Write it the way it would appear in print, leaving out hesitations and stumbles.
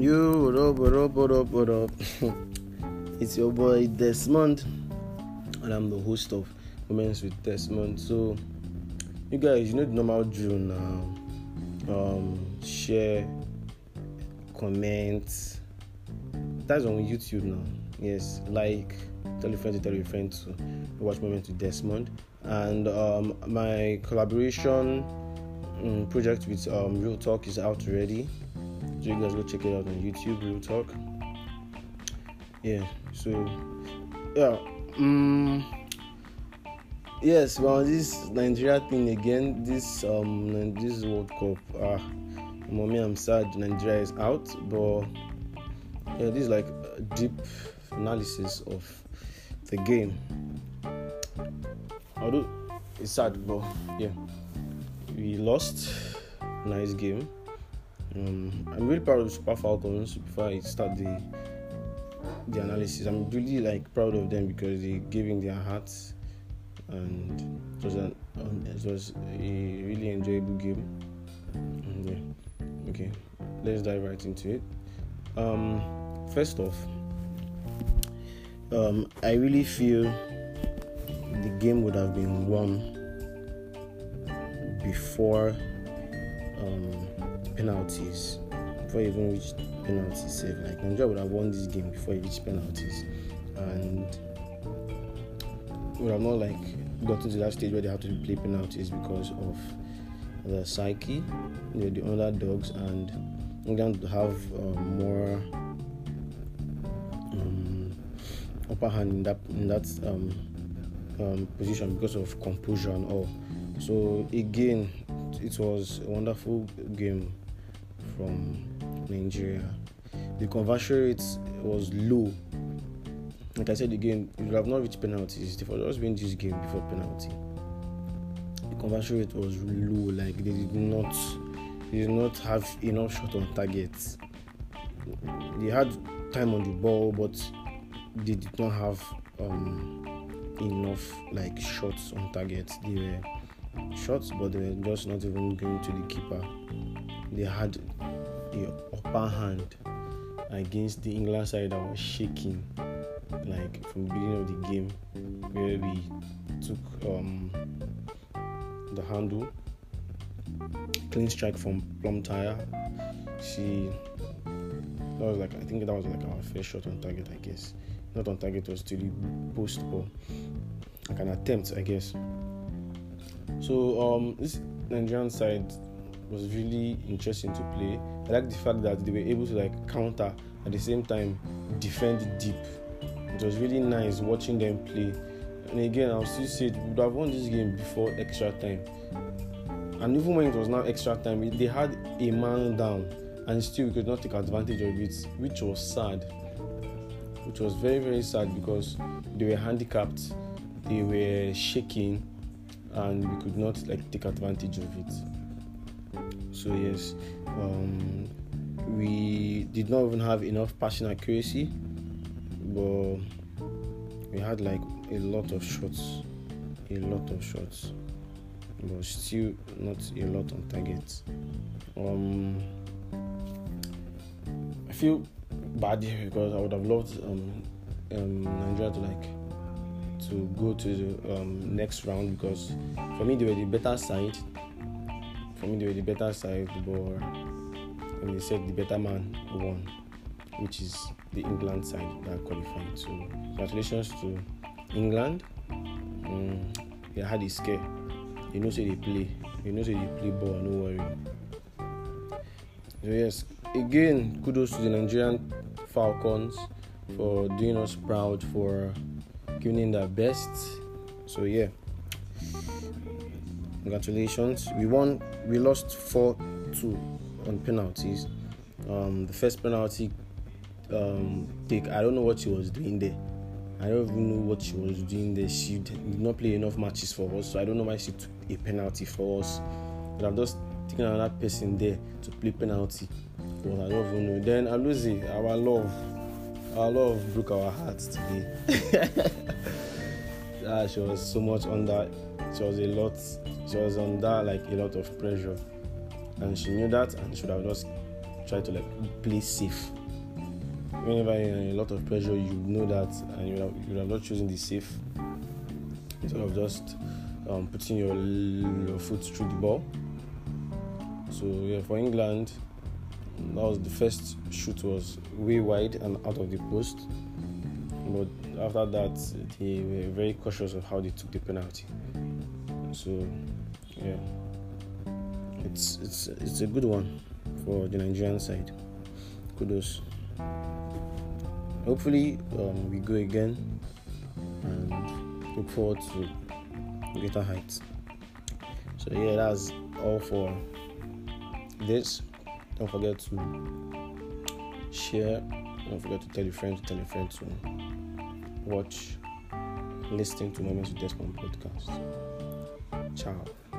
Yo, what up. It's your boy Desmond, and I'm the host of Moments with Desmond. So, you guys, you know the normal drill now. Share, comment. That's on YouTube now. Yes, like, tell your friend to watch Moments with Desmond. And my collaboration project with Real Talk is out already. So you guys go check it out on YouTube, Real Talk. Yeah, yes, well, this Nigeria thing again, this World Cup. Mommy, I'm sad Nigeria is out, but yeah, this is like a deep analysis of the game. Although it's sad, but yeah, we lost. Nice game. I'm really proud of Super Falcons. Before I start the analysis, I'm really proud of them because they gave in their hearts, and it was a really enjoyable game. And yeah, okay, let's dive right into it. First off, I really feel the game would have been won before. Penalties, before even reach penalties save. Nigeria would have won this game before it reached penalties, and would have not gotten to that stage where they have to play penalties because of the psyche. They're the underdogs, and England have more upper hand in that position because of composure and all. So again, it was a wonderful game from Nigeria. The conversion rate was low. Like I said again, we have not reached penalties. They would just win this game before penalty. The conversion rate was low. They did not have enough shot on target. They had time on the ball, but they did not have enough shots on target. They were shots, but they were just not even going to the keeper. They had the upper hand against the England side that was shaking, from the beginning of the game, where we took the handle. Clean strike from Plumtya. I think that was our first shot on target, I guess. Not on target, it was to the post, but an attempt, I guess. So this Nigerian side was really interesting to play. I like the fact that they were able to counter at the same time, defend deep. It was really nice watching them play. And again, I'll still say we would have won this game before extra time. And even when it was now extra time, they had a man down, and still we could not take advantage of it, which was sad. Which was very, very sad because they were handicapped, they were shaking, and we could not take advantage of it. So yes, we did not even have enough passing accuracy, but we had a lot of shots, but still not a lot on target. I feel bad because I would have loved Nigeria to go to the next round, because for me they were the better side. But they said the better man won, which is the England side that qualified. So congratulations to England. They had a scare. You know, say they play. Ball, no worry. So yes, again, kudos to the Nigerian Falcons for doing us proud, for giving in their best. So yeah, congratulations. We won. We lost 4-2 on penalties. The first penalty take, I don't know what she was doing there. She did not play enough matches for us, so I don't know why she took a penalty for us. But I've just taken another person there to play penalty. Well, I don't even know. Then Aluzi, our love broke our hearts today. She was so much under. She was under a lot of pressure, and she knew that, and should have just try to like play safe. Whenever you're in a lot of pressure, you know that, and you have not chosen the safe instead of just putting your foot through the ball. So yeah, for England, that was the first shoot was way wide and out of the post. But after that, they were very cautious of how they took the penalty. So yeah, it's a good one for the Nigerian side. Kudos. Hopefully we go again and look forward to greater heights. So yeah, that's all for this. Don't forget to share. Don't forget to tell your friends to watch, listening to Moments with Desmond podcast. Ciao.